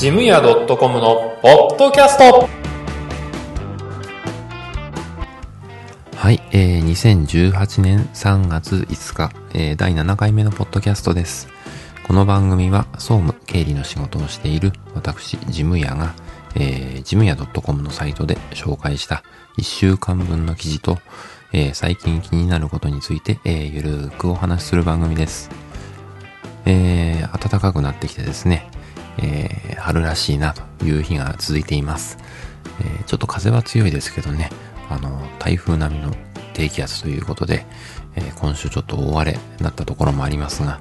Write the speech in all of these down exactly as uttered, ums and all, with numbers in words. ジムヤ .com のポッドキャスト。はい、えー、にせんじゅうはちねんさんがついつか、えー、だいななかいめのポッドキャストです。この番組は総務経理の仕事をしている私ジムヤが、えー、ジムヤ .com のサイトで紹介したいっしゅうかんぶんの記事と、えー、最近気になることについて、えー、ゆるーくお話しする番組です。えー、暖かくなってきてですね、えー、春らしいなという日が続いています。えー、ちょっと風は強いですけどね、あの台風並みの低気圧ということで、えー、今週ちょっと大荒れになったところもありますが、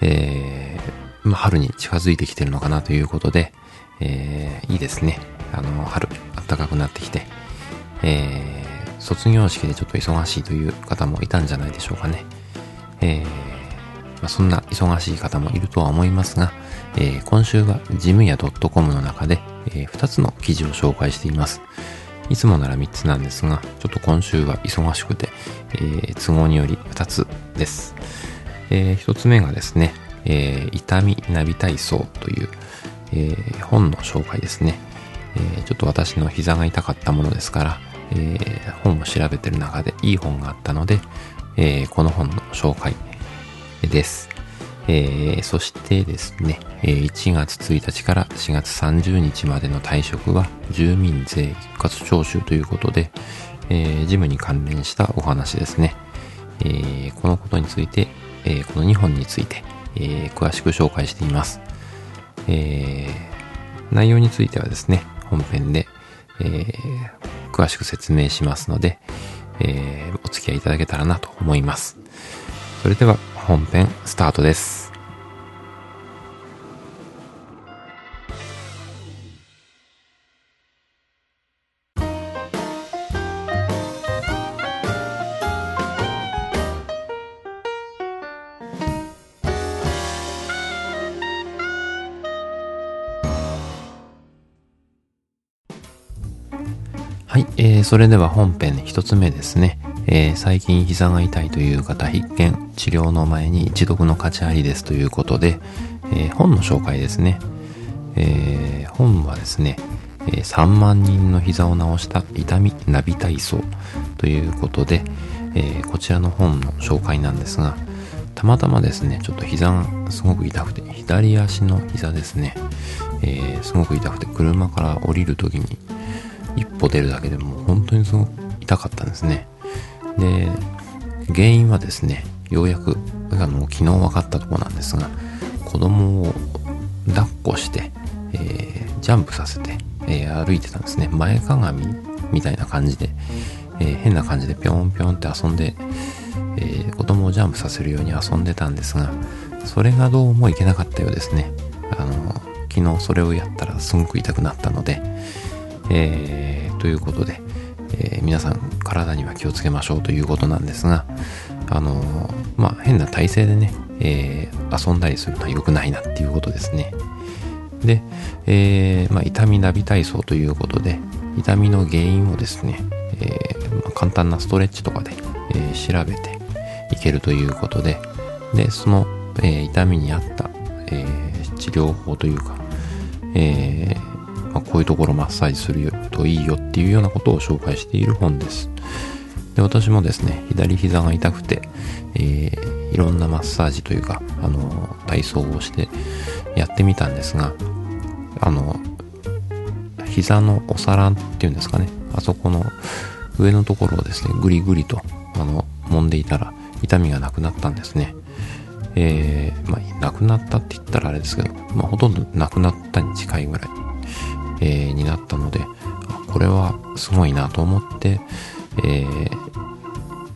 えーまあ、春に近づいてきてるのかなということで、えー、いいですね。あの春暖かくなってきて、えー、卒業式でちょっと忙しいという方もいたんじゃないでしょうかね。えーそんな忙しい方もいるとは思いますが、えー、今週はジムヤ .com の中で、えー、ふたつの記事を紹介しています。いつもならみっつなんですが、ちょっと今週は忙しくて、えー、都合によりふたつです。えー、ひとつめがですね、えー、痛みナビ体操という、えー、本の紹介ですね。えー、ちょっと私の膝が痛かったものですから、えー、本を調べてる中でいい本があったので、えー、この本の紹介です。えー、そしてですね、いちがつついたちからしがつさんじゅうにちまでの退職は住民税一括徴収ということで、えー、ジムに関連したお話ですね。えー、このことについて、えー、このにほんについて、えー、詳しく紹介しています。えー、内容についてはですね、本編で、えー、詳しく説明しますので、えー、お付き合いいただけたらなと思います。それでは本編スタートです。はい、えー、それでは本編ひとつめですね。えー、最近膝が痛いという方必見、治療の前に一読の価値ありですということで、えー、本の紹介ですね。えー、本はですね、えー、さんまんにんの膝を治した痛みナビ体操ということで、えー、こちらの本の紹介なんですが、たまたまですね、ちょっと膝がすごく痛くて、左足の膝ですね、えー、すごく痛くて、車から降りるときに一歩出るだけでも本当にすごく痛かったんですね。で、原因はですね、ようやくあの昨日分かったところなんですが、子供を抱っこして、えー、ジャンプさせて、えー、歩いてたんですね。前かがみみたいな感じで、えー、変な感じでピョンピョンって遊んで、えー、子供をジャンプさせるように遊んでたんですが、それがどうもいけなかったようですね。あの昨日それをやったらすごく痛くなったので、えー、ということで、えー、皆さん体には気をつけましょうということなんですが、あのー、まあ、変な体勢でね、えー、遊んだりするのは良くないなっていうことですね。で、えーまあ、痛みナビ体操ということで、痛みの原因をですね、えーまあ、簡単なストレッチとかで、えー、調べていけるということで、で、その、えー、痛みに合った、えー、治療法というか、えーまあ、こういうところマッサージするといいよっていうようなことを紹介している本です。で、私もですね、左膝が痛くて、えー、いろんなマッサージというか、あの、体操をしてやってみたんですが、あの、膝のお皿っていうんですかね、あそこの上のところをですね、ぐりぐりと、あの、揉んでいたら痛みがなくなったんですね。えー、まあ、なくなったって言ったらあれですけど、まあ、ほとんどなくなったに近いぐらいになったので、これはすごいなと思って、えー、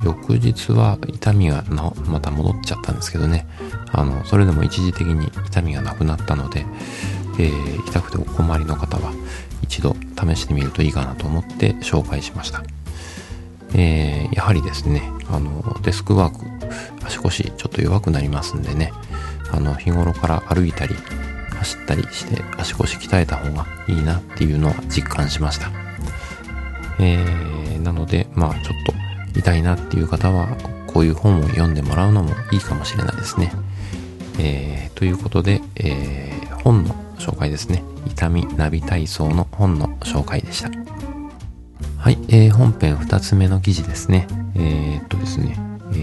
翌日は痛みがなまた戻っちゃったんですけどね、あのそれでも一時的に痛みがなくなったので、えー、痛くてお困りの方は一度試してみるといいかなと思って紹介しました。えー、やはりですね、あのデスクワーク、足腰ちょっと弱くなりますんでね、あの日頃から歩いたり走ったりして足腰鍛えた方がいいなっていうのは実感しました。えー、なので、まあちょっと痛いなっていう方はこういう本を読んでもらうのもいいかもしれないですね。えー、ということで、えー、本の紹介ですね。痛みナビ体操の本の紹介でした。はい、えー、本編ふたつめの記事ですね。えー、っとですね、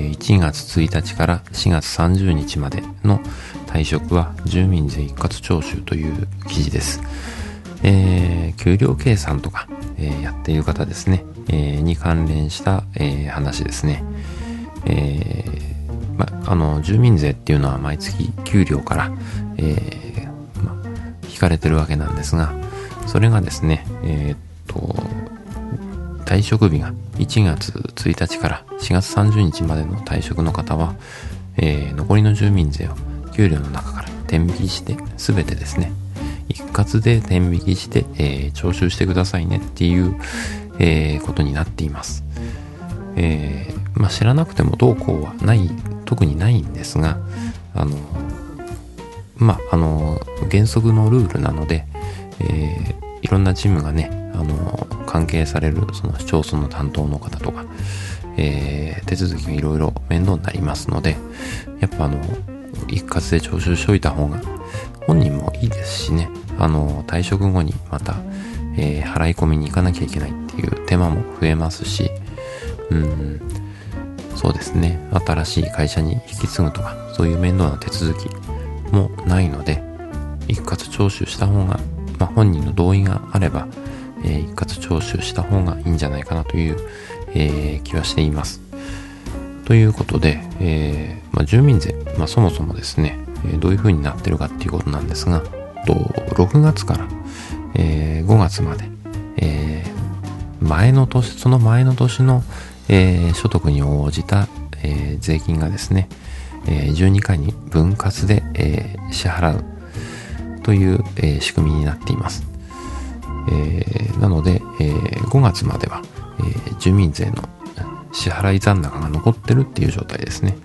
いちがつついたちからしがつさんじゅうにちまでの退職は住民税一括徴収という記事です。えー、給料計算とか、えー、やっている方ですね、えー、に関連した、えー、話ですね。えーま、あの住民税っていうのは毎月給料から、えーま、引かれてるわけなんですが、それがですね、えー、っと退職日がいちがつついたちからしがつさんじゅうにちまでの退職の方は、えー、残りの住民税を給料の中から転引きして、すべてですね、一括で転引きして、えー、徴収してくださいねっていう、えー、ことになっています。えーまあ、知らなくてもどうこうはない、特にないんですが、あの、まあ、あの、原則のルールなので、えー、いろんなチームがね、あの、関係される、その市町村の担当の方とか、えー、手続きがいろいろ面倒になりますので、やっぱあの、一括で徴収しておいた方が、本人もいいですしね、あの、退職後にまた、えー、払い込みに行かなきゃいけないっていう手間も増えますし、うん、そうですね、新しい会社に引き継ぐとか、そういう面倒な手続きもないので、一括徴収した方が、まあ、本人の同意があれば、えー、一括徴収した方がいいんじゃないかなという、えー、気はしています。ということで、えーまあ、住民税、まあ、そもそもですね、どういう風になってるかっていうことなんですが、とろくがつから、えー、ごがつまで、えー、前の年、その前の年の、えー、所得に応じた、えー、税金がですね、えー、じゅうにかいに分割で、えー、支払うという、えー、仕組みになっています。えー、なので、えー、ごがつまでは、えー、住民税の支払い残高が残ってるっていう状態ですね。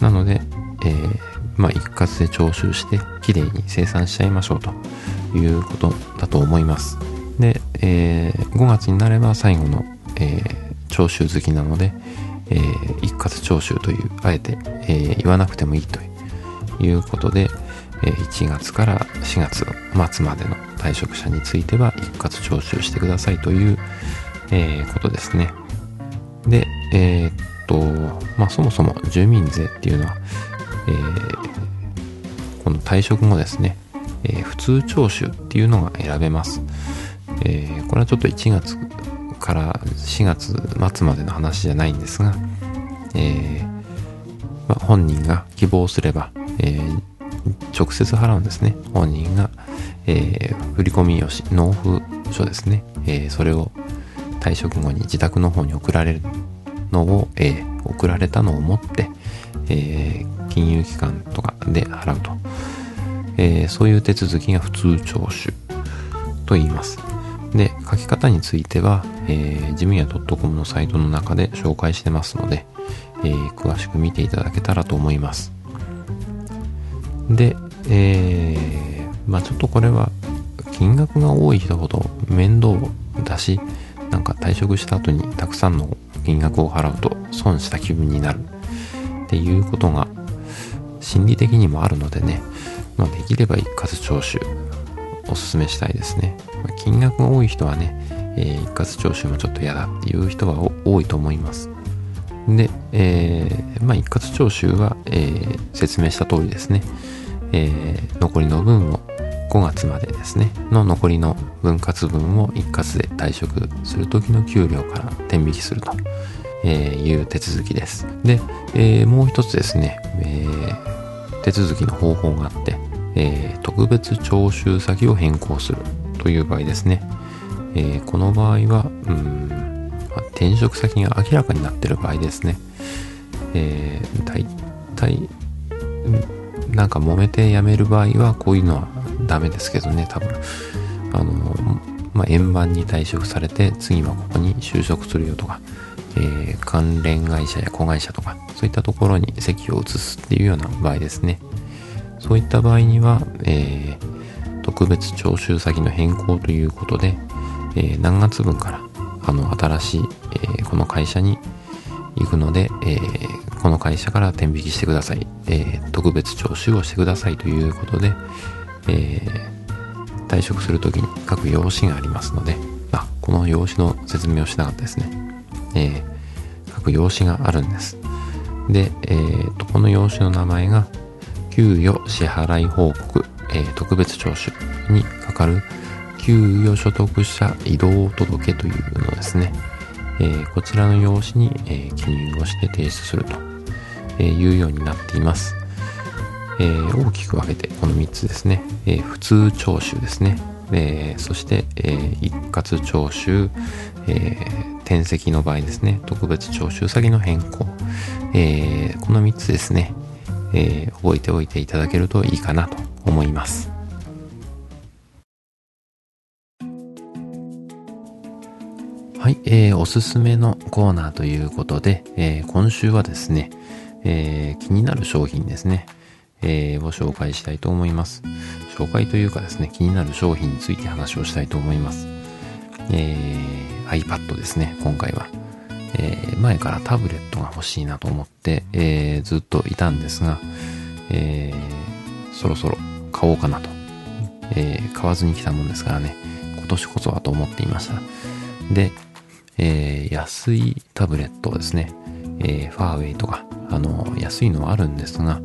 なので、えー、まあ一括で徴収してきれいに清算しちゃいましょうということだと思います。で、えー、ごがつになれば最後の、えー徴収好きなので、えー、一括徴収というあえて、えー、言わなくてもいいということで、えー、いちがつからしがつ末までの退職者については一括徴収してくださいという、えー、ことですね。で、えー、っとまあそもそも住民税っていうのは、えー、この退職後ですね、えー、普通徴収っていうのが選べます。えー、これはちょっといちがつからしがつ末までの話じゃないんですが、えーまあ、本人が希望すれば、えー、直接払うんですね。本人が、えー、振込用紙、納付書ですね、えー、それを退職後に自宅の方に送られるのを、えー、送られたのを持って、えー、金融機関とかで払うと、えー、そういう手続きが普通徴収と言います。で、書き方については、えー、事務屋 .com のサイトの中で紹介してますので、えー、詳しく見ていただけたらと思います。で、えー、まあちょっとこれは金額が多い人ほど面倒だし、なんか退職した後にたくさんの金額を払うと損した気分になるっていうことが心理的にもあるのでね、まあ、できれば一括徴収おすすめしたいですね。金額が多い人はね、えー、一括徴収もちょっと嫌だっていう人は多いと思います。で、えー、まあ一括徴収は、えー、説明した通りですね、えー、残りの分をごがつまでですね、の残りの分割分を一括で退職するときの給料から転引きするという手続きです。で、えー、もう一つですね、えー、手続きの方法があって、えー、特別徴収先を変更するという場合ですね、えー、この場合はうーん、まあ、転職先が明らかになっている場合ですね、えー、だいたいなんか揉めて辞める場合はこういうのはダメですけどね、多分あの、まあ、円盤に退職されて次はここに就職するよとか、えー、関連会社や子会社とかそういったところに籍を移すっていうような場合ですね。そういった場合には、えー、特別徴収先の変更ということで、えー、何月分からあの新しい、えー、この会社に行くので、えー、この会社から転引きしてください、えー、特別徴収をしてくださいということで、えー、退職するときに書く用紙がありますので、あ、この用紙の説明をしなかったですね。えー、書く用紙があるんです。で、えーと、この用紙の名前が、給与支払い報告、えー、特別徴収にかかる給与所得者移動届というのですね。えー、こちらの用紙に、えー、記入をして提出するというようになっています。えー、大きく分けてこのみっつですね。えー、普通徴収ですね。えー、そして、えー、一括徴収、えー、転籍の場合ですね。特別徴収先の変更。えー、このみっつですね、えー。覚えておいていただけるといいかなと思います。はい、えー、おすすめのコーナーということで、えー、今週はですね、えー、気になる商品ですね、えー、を紹介したいと思います。紹介というかですね、気になる商品について話をしたいと思います。えー、iPad ですね、今回は。えー、前からタブレットが欲しいなと思って、えー、ずっといたんですが、えー、そろそろ買おうかなと、えー、買わずに来たもんですからね、今年こそはと思っていました。で、えー、安いタブレットですね、えー、ファーウェイとか、あの、安いのはあるんですが、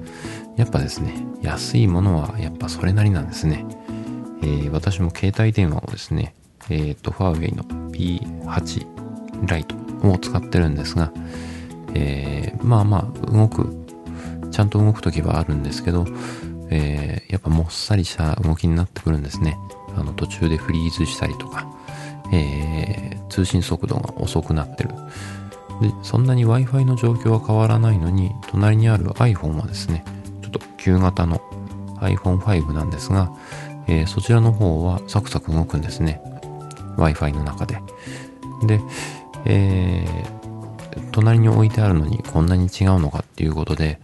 やっぱですね、安いものはやっぱそれなりなんですね。えー、私も携帯電話をですね、えっと、ファーウェイの ピーエイト ライトを使ってるんですが、えー、まあまあ、動く、ちゃんと動くときはあるんですけど、えー、やっぱもっさりした動きになってくるんですね。あの、途中でフリーズしたりとか、えー、通信速度が遅くなってる。で、そんなに Wi-Fi の状況は変わらないのに、隣にある iPhone はですね、ちょっと旧型の アイフォンファイブ なんですが、えー、そちらの方はサクサク動くんですね。Wi-Fi の中で。で、えー、隣に置いてあるのにこんなに違うのかっていうことで、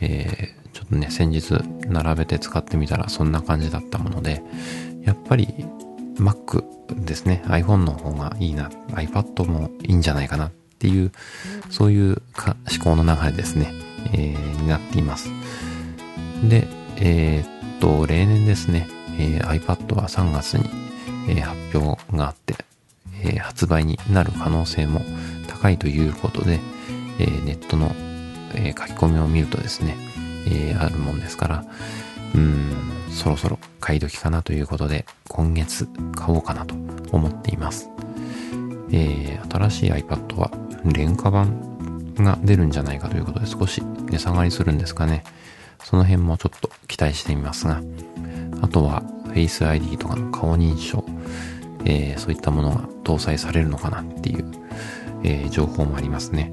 えー、ちょっとね、先日並べて使ってみたらそんな感じだったもので、やっぱり、Mac ですね、iPhone の方がいいな、iPad もいいんじゃないかなっていう、そういうか思考の流れですね、えー、になっています。で、えー、っと、例年ですね、えー、iPad はさんがつに、えー、発表があって、えー、発売になる可能性も高いということで、えー、ネットの、えー、書き込みを見るとですね、えー、あるもんですから、うーん、そろそろ買い時かなということで、今月買おうかなと思っています。えー、新しい iPad は廉価版が出るんじゃないかということで、少し値下がりするんですかね。その辺もちょっと期待してみますが、あとは Face アイディー とかの顔認証、えー、そういったものが搭載されるのかなっていう、えー、情報もありますね。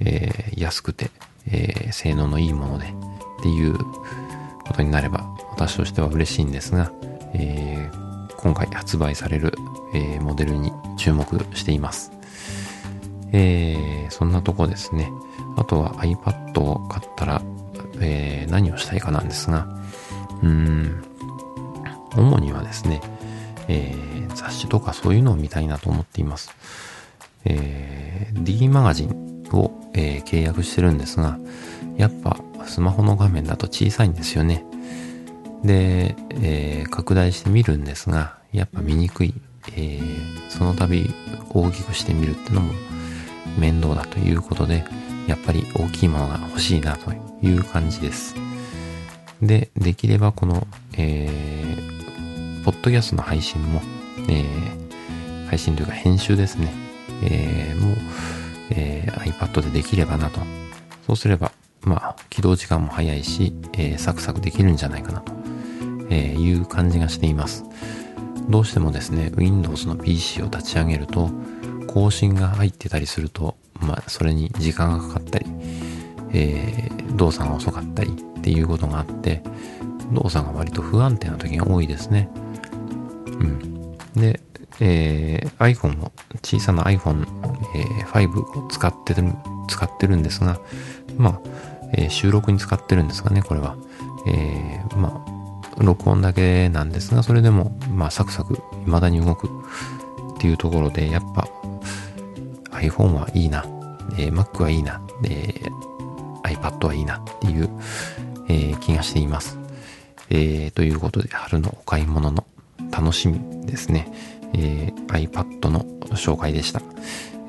えー、安くて、えー、性能のいいものでっていうことになれば私としては嬉しいんですが、えー、今回発売される、えー、モデルに注目しています、えー、そんなとこですね。あとは iPad を買ったら、えー、何をしたいかなんですが、うーん、主にはですね、えー、雑誌とかそういうのを見たいなと思っています、えー、D マガジンを、えー、契約してるんですが、やっぱスマホの画面だと小さいんですよね。で、えー、拡大してみるんですが、やっぱ見にくい、えー、その度大きくしてみるってのも面倒だということで、やっぱり大きいものが欲しいなという感じです。で、できればこの、えー、ポッドキャストの配信も、えー、配信というか編集ですね、えー、もう、えー、iPad でできればなと。そうすれば、まあ、起動時間も早いし、えー、サクサクできるんじゃないかなと、えー、いう感じがしています。どうしてもですね、Windows の ピーシー を立ち上げると、更新が入ってたりすると、まあ、それに時間がかかったり、えー、動作が遅かったりっていうことがあって、動作が割と不安定な時が多いですね。うん。で、えー、iPhone も、小さな アイフォンファイブ を使ってる、使ってるんですが、まあ、えー、収録に使ってるんですがね、これは、えー、まあ録音だけなんですが、それでもまあサクサク未だに動くっていうところで、やっぱ iPhone はいいな、えー、Mac はいいな、えー、iPad はいいなっていう、えー、気がしています。えー、ということで春のお買い物の楽しみですね、えー、iPad の紹介でした。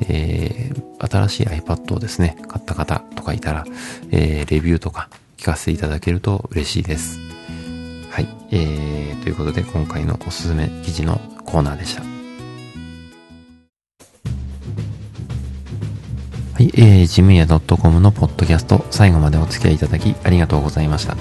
えー、新しい iPad をですね買った方とかいたら、えー、レビューとか聞かせていただけると嬉しいです。はい、えー、ということで今回のおすすめ記事のコーナーでした。はい、えー、ジムヤ .com のポッドキャスト、最後までお付き合いいただきありがとうございました。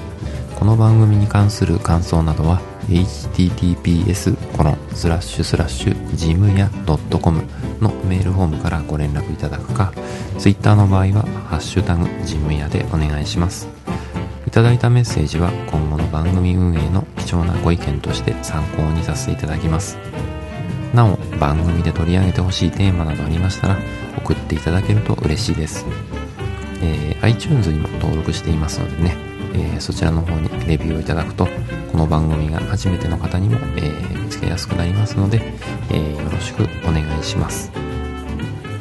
この番組に関する感想などは エイチティーティーピーエスコロンスラッシュスラッシュジムヤドットコム のメールフォームからご連絡いただくか、 Twitter の場合はハッシュタグジムヤでお願いします。いただいたメッセージは今後の番組運営の貴重なご意見として参考にさせていただきます。なお、番組で取り上げてほしいテーマなどありましたら送っていただけると嬉しいです。えー、iTunes にも登録していますのでね、えー、そちらの方にレビューをいただくと、この番組が初めての方にも、えー、見つけやすくなりますので、えー、よろしくお願いします。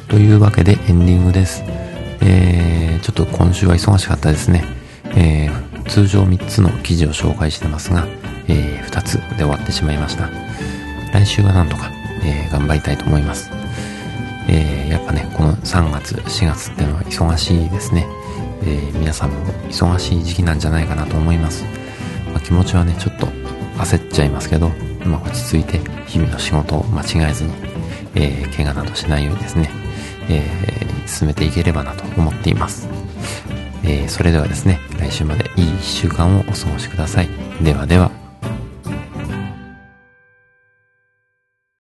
というわけでエンディングです。えー、ちょっと今週は忙しかったですね。えー、通常みっつの記事を紹介してますが、えー、ふたつで終わってしまいました。来週はなんとか、えー、頑張りたいと思います。えー、やっぱね、このさんがつ、しがつっていうのは忙しいですね。えー、皆さんも忙しい時期なんじゃないかなと思います。まあ、気持ちはねちょっと焦っちゃいますけど、まあ、落ち着いて日々の仕事を間違えずに、えー、怪我などしないようにですね、えー、進めていければなと思っています。えー、それではですね、来週までいいいっしゅうかんをお過ごしください。ではでは。